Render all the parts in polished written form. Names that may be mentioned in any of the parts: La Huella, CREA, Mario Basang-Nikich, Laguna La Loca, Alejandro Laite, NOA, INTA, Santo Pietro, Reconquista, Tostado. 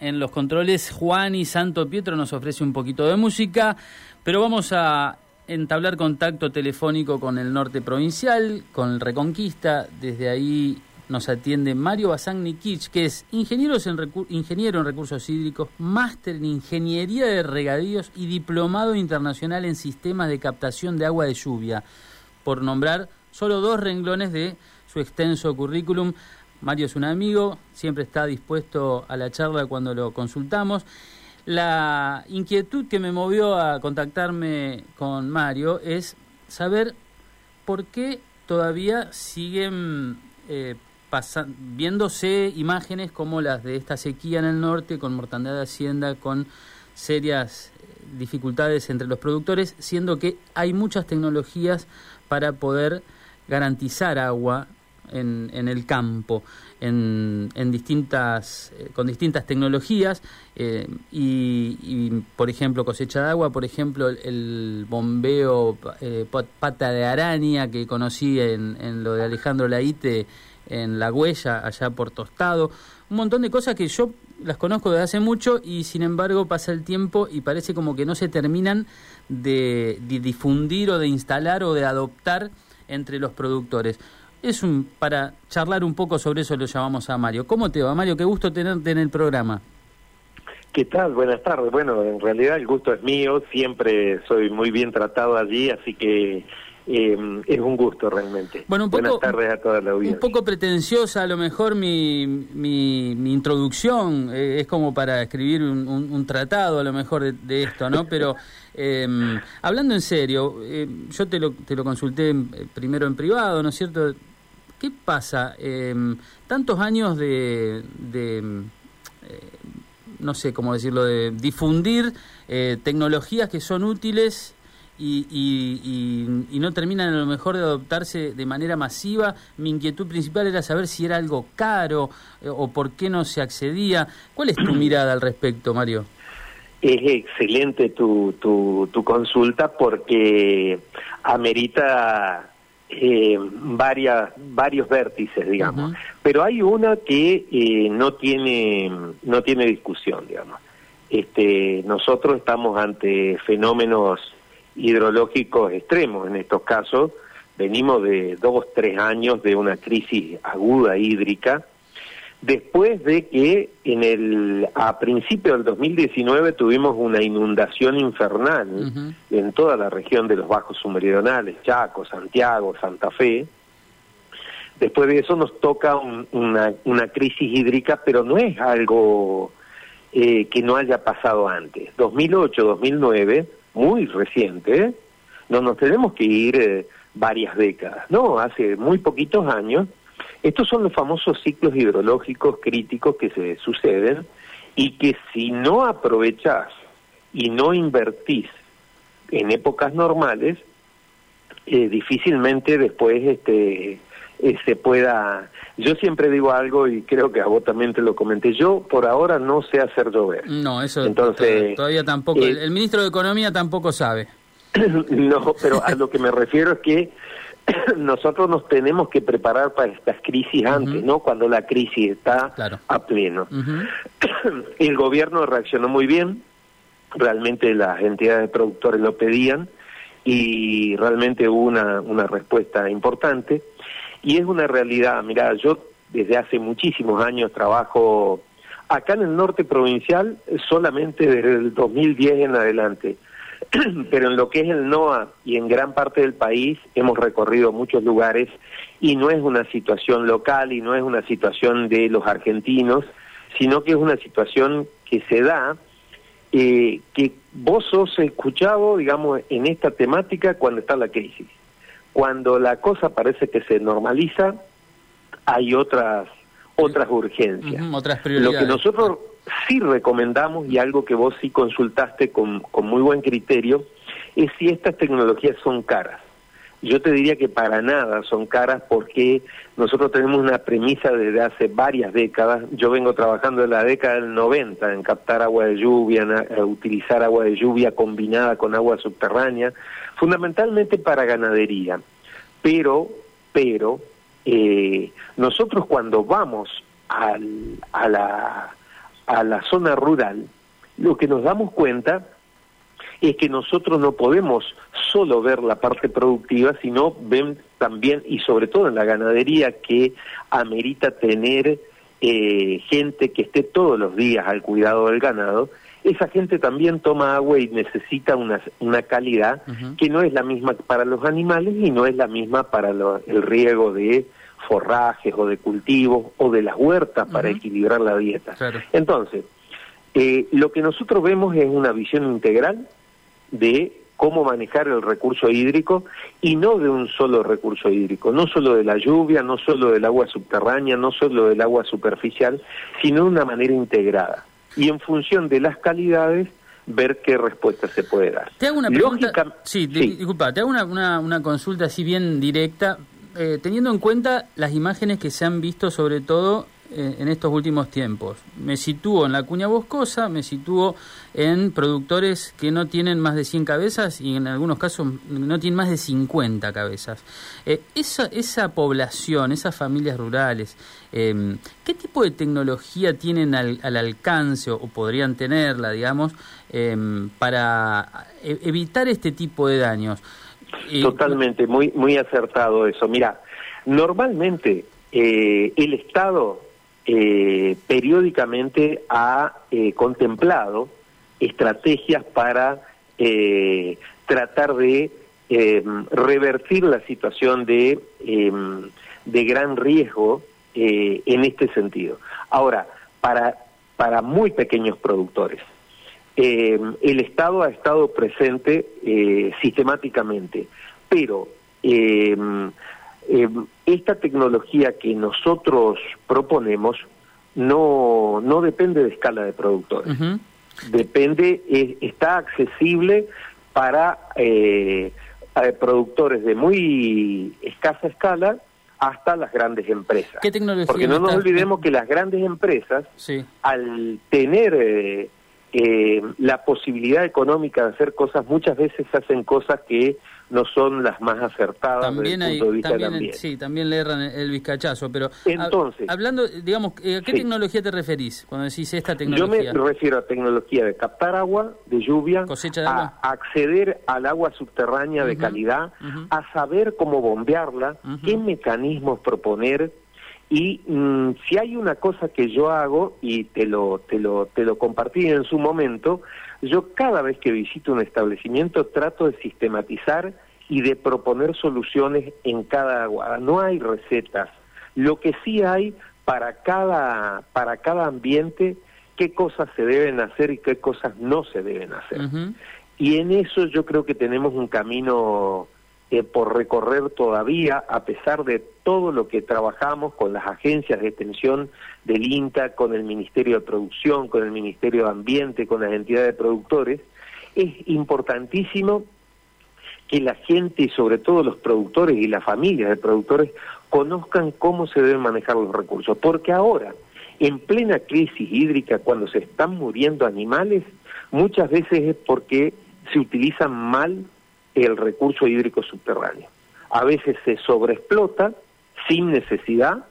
en los controles Juan y Santo Pietro nos ofrece un poquito de música, pero vamos a entablar contacto telefónico con el norte provincial, con el Reconquista. Desde ahí nos atiende Mario Basang-Nikich, que es ingeniero en recursos hídricos, máster en ingeniería de regadíos y diplomado internacional en sistemas de captación de agua de lluvia, por nombrar solo dos renglones de su extenso currículum. Mario es un amigo, siempre está dispuesto a la charla cuando lo consultamos. La inquietud que me movió a contactarme con Mario es saber por qué todavía siguen viéndose imágenes como las de esta sequía en el norte, con mortandad de hacienda, con serias dificultades entre los productores, siendo que hay muchas tecnologías para poder garantizar agua en el campo, con distintas tecnologías, y por ejemplo cosecha de agua, por ejemplo el bombeo pata de araña que conocí en lo de Alejandro Laite en La Huella, allá por Tostado, un montón de cosas que yo las conozco desde hace mucho y sin embargo pasa el tiempo y parece como que no se terminan de difundir o de instalar o de adoptar entre los productores. Para charlar un poco sobre eso lo llamamos a Mario. ¿Cómo te va, Mario? Qué gusto tenerte en el programa. ¿Qué tal? Buenas tardes. Bueno, en realidad el gusto es mío, siempre soy muy bien tratado allí, así que es un gusto realmente. Bueno, buenas tardes a toda la audiencia. Un poco pretenciosa a lo mejor mi introducción, es como para escribir un tratado a lo mejor de esto, ¿no? Pero hablando en serio, yo te lo consulté primero en privado, ¿no es cierto? ¿Qué pasa? Tantos años de no sé cómo decirlo, de difundir tecnologías que son útiles y no terminan a lo mejor de adoptarse de manera masiva. Mi inquietud principal era saber si era algo caro o por qué no se accedía. ¿Cuál es tu mirada al respecto, Mario? Es excelente tu consulta porque amerita varios vértices, digamos. Uh-huh. Pero hay una que no tiene discusión, digamos. Nosotros estamos ante fenómenos hidrológicos extremos. En estos casos venimos de 2-3 años de una crisis aguda hídrica, después de que a principios del 2019 tuvimos una inundación infernal, uh-huh, en toda la región de los Bajos Submeridionales, Chaco, Santiago, Santa Fe. Después de eso nos toca una crisis hídrica, pero no es algo que no haya pasado antes. 2008, 2009, muy reciente, ¿eh? No nos tenemos que ir varias décadas, no, hace muy poquitos años. Estos son los famosos ciclos hidrológicos críticos que se suceden y que si no aprovechás y no invertís en épocas normales, difícilmente después se pueda... Yo siempre digo algo y creo que a vos también te lo comenté. Yo por ahora no sé hacer llover. No, eso. Entonces, todavía tampoco. El ministro de Economía tampoco sabe. No, pero a lo que me refiero es que nosotros nos tenemos que preparar para estas crisis antes, uh-huh, ¿no? Cuando la crisis está, claro, a pleno. Uh-huh. El gobierno reaccionó muy bien, realmente las entidades de productores lo pedían y realmente hubo una respuesta importante. Y es una realidad, mirá, yo desde hace muchísimos años trabajo acá en el norte provincial, solamente desde el 2010 en adelante. Pero en lo que es el NOA y en gran parte del país hemos recorrido muchos lugares y no es una situación local y no es una situación de los argentinos, sino que es una situación que se da, que vos sos escuchado, digamos, en esta temática cuando está la crisis. Cuando la cosa parece que se normaliza, hay otras urgencias. Uh-huh, otras prioridades. Lo que nosotros sí recomendamos, y algo que vos sí consultaste con muy buen criterio, es si estas tecnologías son caras. Yo te diría que para nada son caras, porque nosotros tenemos una premisa desde hace varias décadas. Yo vengo trabajando en la década del 90 en captar agua de lluvia, en utilizar agua de lluvia combinada con agua subterránea, fundamentalmente para ganadería. Pero nosotros cuando vamos a la a la zona rural, lo que nos damos cuenta es que nosotros no podemos solo ver la parte productiva, sino ven también, y sobre todo en la ganadería, que amerita tener gente que esté todos los días al cuidado del ganado. Esa gente también toma agua y necesita una calidad que no es la misma para los animales y no es la misma para el riego de forrajes o de cultivos o de las huertas para equilibrar la dieta. Claro. Entonces, lo que nosotros vemos es una visión integral de cómo manejar el recurso hídrico y no de un solo recurso hídrico, no solo de la lluvia, no solo del agua subterránea, no solo del agua superficial, sino de una manera integrada. Y en función de las calidades, ver qué respuesta se puede dar. Te hago una pregunta. Disculpa, te hago una consulta así bien directa, teniendo en cuenta las imágenes que se han visto sobre todo en estos últimos tiempos. Me sitúo en la cuña boscosa, me sitúo en productores que no tienen más de 100 cabezas y en algunos casos no tienen más de 50 cabezas. Esa población, esas familias rurales, ¿qué tipo de tecnología tienen al alcance o podrían tenerla, digamos, para evitar este tipo de daños? Totalmente, muy, muy acertado eso. Mirá, normalmente el Estado periódicamente ha contemplado estrategias para tratar de revertir la situación de gran riesgo en este sentido. Ahora, para muy pequeños productores, el Estado ha estado presente sistemáticamente, pero esta tecnología que nosotros proponemos no depende de escala de productores. Uh-huh. Depende, está accesible para productores de muy escasa escala hasta las grandes empresas. ¿Qué tecnología? Porque no nos olvidemos que las grandes empresas, al tener la posibilidad económica de hacer cosas, muchas veces hacen cosas que no son las más acertadas también desde el punto de vista del ambiente. Sí, también le erran el vizcachazo, pero entonces, hablando, digamos, ¿a qué tecnología te referís cuando decís esta tecnología? Yo me refiero a tecnología de captar agua, de lluvia, cosecha de agua, a acceder al agua subterránea de calidad, a saber cómo bombearla, qué mecanismos proponer. Y si hay una cosa que yo hago, y te lo compartí en su momento, yo cada vez que visito un establecimiento trato de sistematizar y de proponer soluciones en cada aguada. No hay recetas. Lo que sí hay para cada ambiente, qué cosas se deben hacer y qué cosas no se deben hacer. Uh-huh. Y en eso yo creo que tenemos un camino por recorrer todavía, a pesar de todo lo que trabajamos con las agencias de extensión del INTA, con el Ministerio de Producción, con el Ministerio de Ambiente, con las entidades de productores. Es importantísimo que la gente, y sobre todo los productores y las familias de productores, conozcan cómo se deben manejar los recursos. Porque ahora, en plena crisis hídrica, cuando se están muriendo animales, muchas veces es porque se utilizan mal el recurso hídrico subterráneo. A veces se sobreexplota sin necesidad,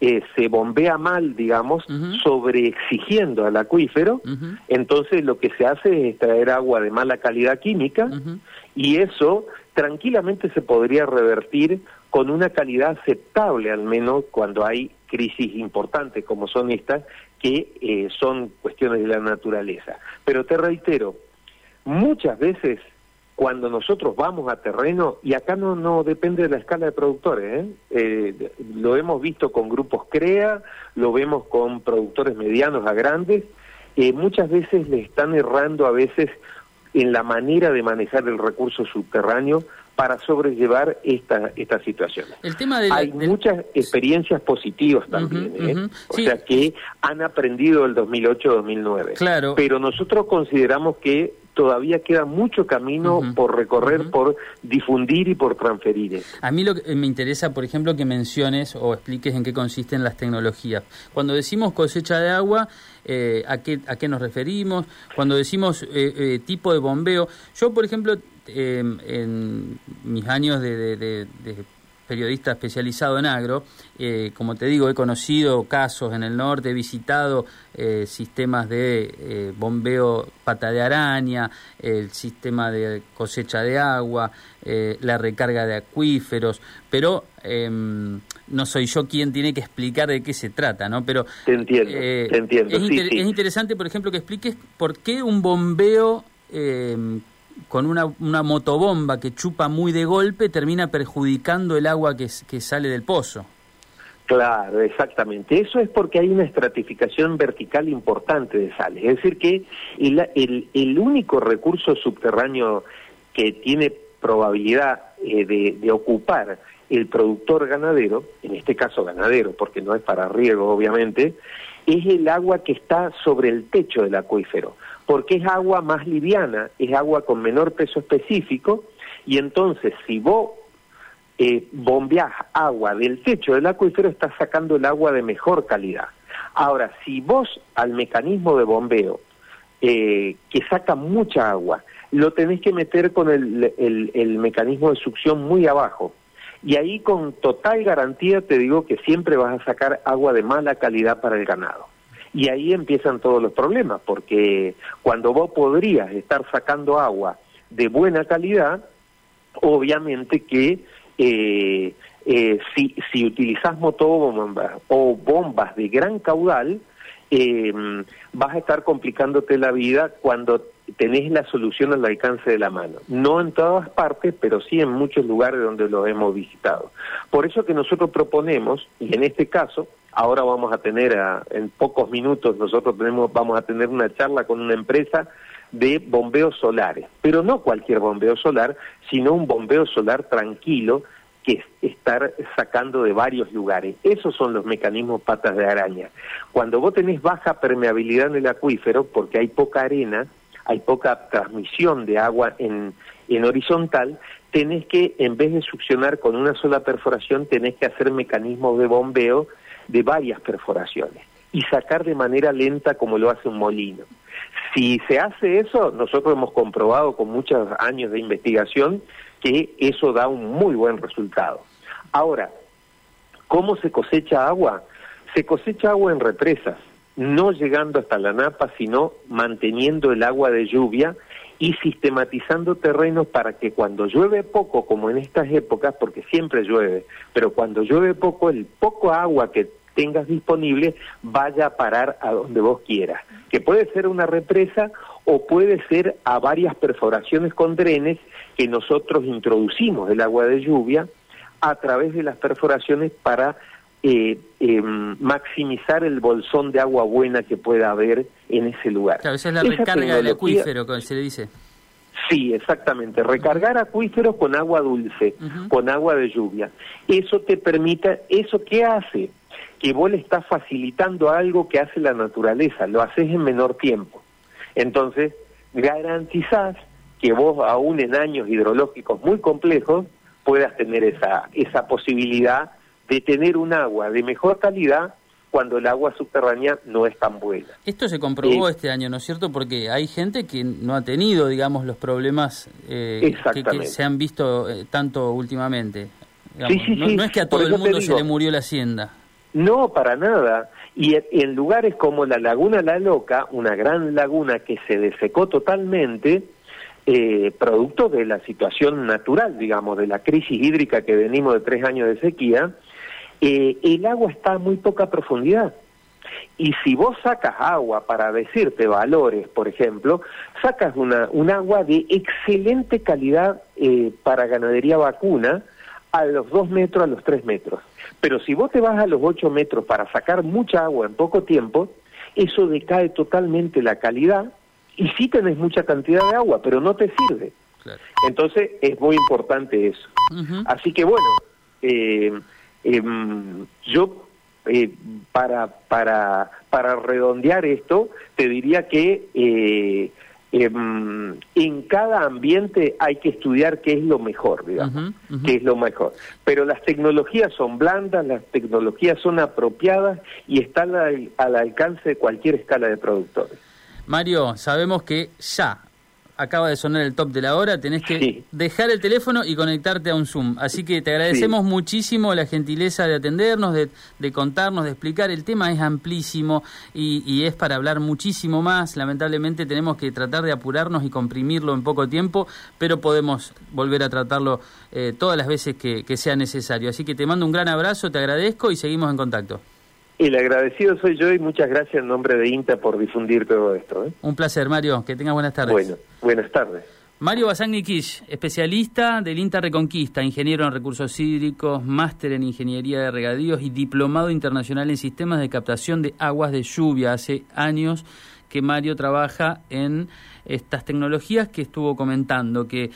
se bombea mal, digamos, sobreexigiendo al acuífero, entonces lo que se hace es extraer agua de mala calidad química, y eso tranquilamente se podría revertir con una calidad aceptable, al menos cuando hay crisis importantes como son estas, que son cuestiones de la naturaleza. Pero te reitero, muchas veces cuando nosotros vamos a terreno, y acá no depende de la escala de productores, lo hemos visto con grupos CREA, lo vemos con productores medianos a grandes, muchas veces le están errando a veces en la manera de manejar el recurso subterráneo para sobrellevar esta situación. El tema Hay muchas experiencias positivas también, o sea que han aprendido el 2008-2009, claro. Pero nosotros consideramos que todavía queda mucho camino por recorrer, por difundir y por transferir eso. A mí lo que me interesa, por ejemplo, que menciones o expliques en qué consisten las tecnologías. Cuando decimos cosecha de agua, ¿a qué nos referimos? Cuando decimos tipo de bombeo, yo, por ejemplo, en mis años de periodista especializado en agro. Como te digo, he conocido casos en el norte, he visitado sistemas de bombeo pata de araña, el sistema de cosecha de agua, la recarga de acuíferos, pero no soy yo quien tiene que explicar de qué se trata, ¿no? Pero te entiendo. Es interesante, por ejemplo, que expliques por qué un bombeo con una motobomba que chupa muy de golpe termina perjudicando el agua que sale del pozo. Claro, exactamente. Eso es porque hay una estratificación vertical importante de sales. Es decir, que el único recurso subterráneo que tiene probabilidad de ocupar el productor ganadero, en este caso ganadero, porque no es para riego, obviamente, es el agua que está sobre el techo del acuífero, porque es agua más liviana, es agua con menor peso específico, y entonces si vos bombeás agua del techo del acuífero, estás sacando el agua de mejor calidad. Ahora, si vos al mecanismo de bombeo, que saca mucha agua, lo tenés que meter con el mecanismo de succión muy abajo, y ahí con total garantía te digo que siempre vas a sacar agua de mala calidad para el ganado. Y ahí empiezan todos los problemas, porque cuando vos podrías estar sacando agua de buena calidad, obviamente que si utilizás motobombas o bombas de gran caudal, vas a estar complicándote la vida cuando tenés la solución al alcance de la mano. No en todas partes, pero sí en muchos lugares donde lo hemos visitado. Por eso que nosotros proponemos, y en este caso, ahora vamos a tener, en pocos minutos, vamos a tener una charla con una empresa de bombeos solares. Pero no cualquier bombeo solar, sino un bombeo solar tranquilo, que es estar sacando de varios lugares. Esos son los mecanismos patas de araña. Cuando vos tenés baja permeabilidad en el acuífero, porque hay poca arena, hay poca transmisión de agua en horizontal, tenés que, en vez de succionar con una sola perforación, tenés que hacer mecanismos de bombeo de varias perforaciones y sacar de manera lenta como lo hace un molino. Si se hace eso, nosotros hemos comprobado con muchos años de investigación que eso da un muy buen resultado. Ahora, ¿cómo se cosecha agua? Se cosecha agua en represas, no llegando hasta la napa, sino manteniendo el agua de lluvia y sistematizando terrenos para que cuando llueve poco, como en estas épocas, porque siempre llueve, pero cuando llueve poco, el poco agua que tengas disponible vaya a parar a donde vos quieras, que puede ser una represa o puede ser a varias perforaciones con drenes que nosotros introducimos el agua de lluvia a través de las perforaciones para maximizar el bolsón de agua buena que pueda haber en ese lugar. Claro, esa es la recarga del acuífero, como se le dice. Sí, exactamente, recargar acuíferos con agua dulce, con agua de lluvia. Eso te permite, ¿eso qué hace? Que vos le estás facilitando algo que hace la naturaleza, lo haces en menor tiempo. Entonces, garantizás que vos, aún en años hidrológicos muy complejos, puedas tener esa posibilidad de tener un agua de mejor calidad cuando el agua subterránea no es tan buena. Esto se comprobó este año, ¿no es cierto? Porque hay gente que no ha tenido, digamos, los problemas que se han visto tanto últimamente. Digamos, sí. No es que a todo el mundo se le murió la hacienda. No, para nada. Y en lugares como la Laguna La Loca, una gran laguna que se desecó totalmente, producto de la situación natural, digamos, de la crisis hídrica que venimos de 3 años de sequía, el agua está a muy poca profundidad. Y si vos sacas agua para decirte valores, por ejemplo, sacas un agua de excelente calidad para ganadería vacuna a los 2 metros, a los 3 metros. Pero si vos te vas a los 8 metros para sacar mucha agua en poco tiempo, eso decae totalmente la calidad. Y sí tenés mucha cantidad de agua, pero no te sirve. Claro. Entonces es muy importante eso. Así que bueno, yo para redondear esto, te diría que en cada ambiente hay que estudiar qué es lo mejor, digamos, qué es lo mejor. Pero las tecnologías son blandas, las tecnologías son apropiadas y están al alcance de cualquier escala de productores. Mario, sabemos que ya acaba de sonar el top de la hora, tenés que dejar el teléfono y conectarte a un Zoom. Así que te agradecemos muchísimo la gentileza de atendernos, de contarnos, de explicar. El tema es amplísimo y es para hablar muchísimo más. Lamentablemente tenemos que tratar de apurarnos y comprimirlo en poco tiempo, pero podemos volver a tratarlo todas las veces que sea necesario. Así que te mando un gran abrazo, te agradezco y seguimos en contacto. El agradecido soy yo y muchas gracias en nombre de INTA por difundir todo esto, ¿eh? Un placer, Mario. Que tengas buenas tardes. Bueno, buenas tardes. Mario Basang-Nikich, especialista del INTA Reconquista, ingeniero en recursos hídricos, máster en ingeniería de regadíos y diplomado internacional en sistemas de captación de aguas de lluvia. Hace años que Mario trabaja en estas tecnologías que estuvo comentando, que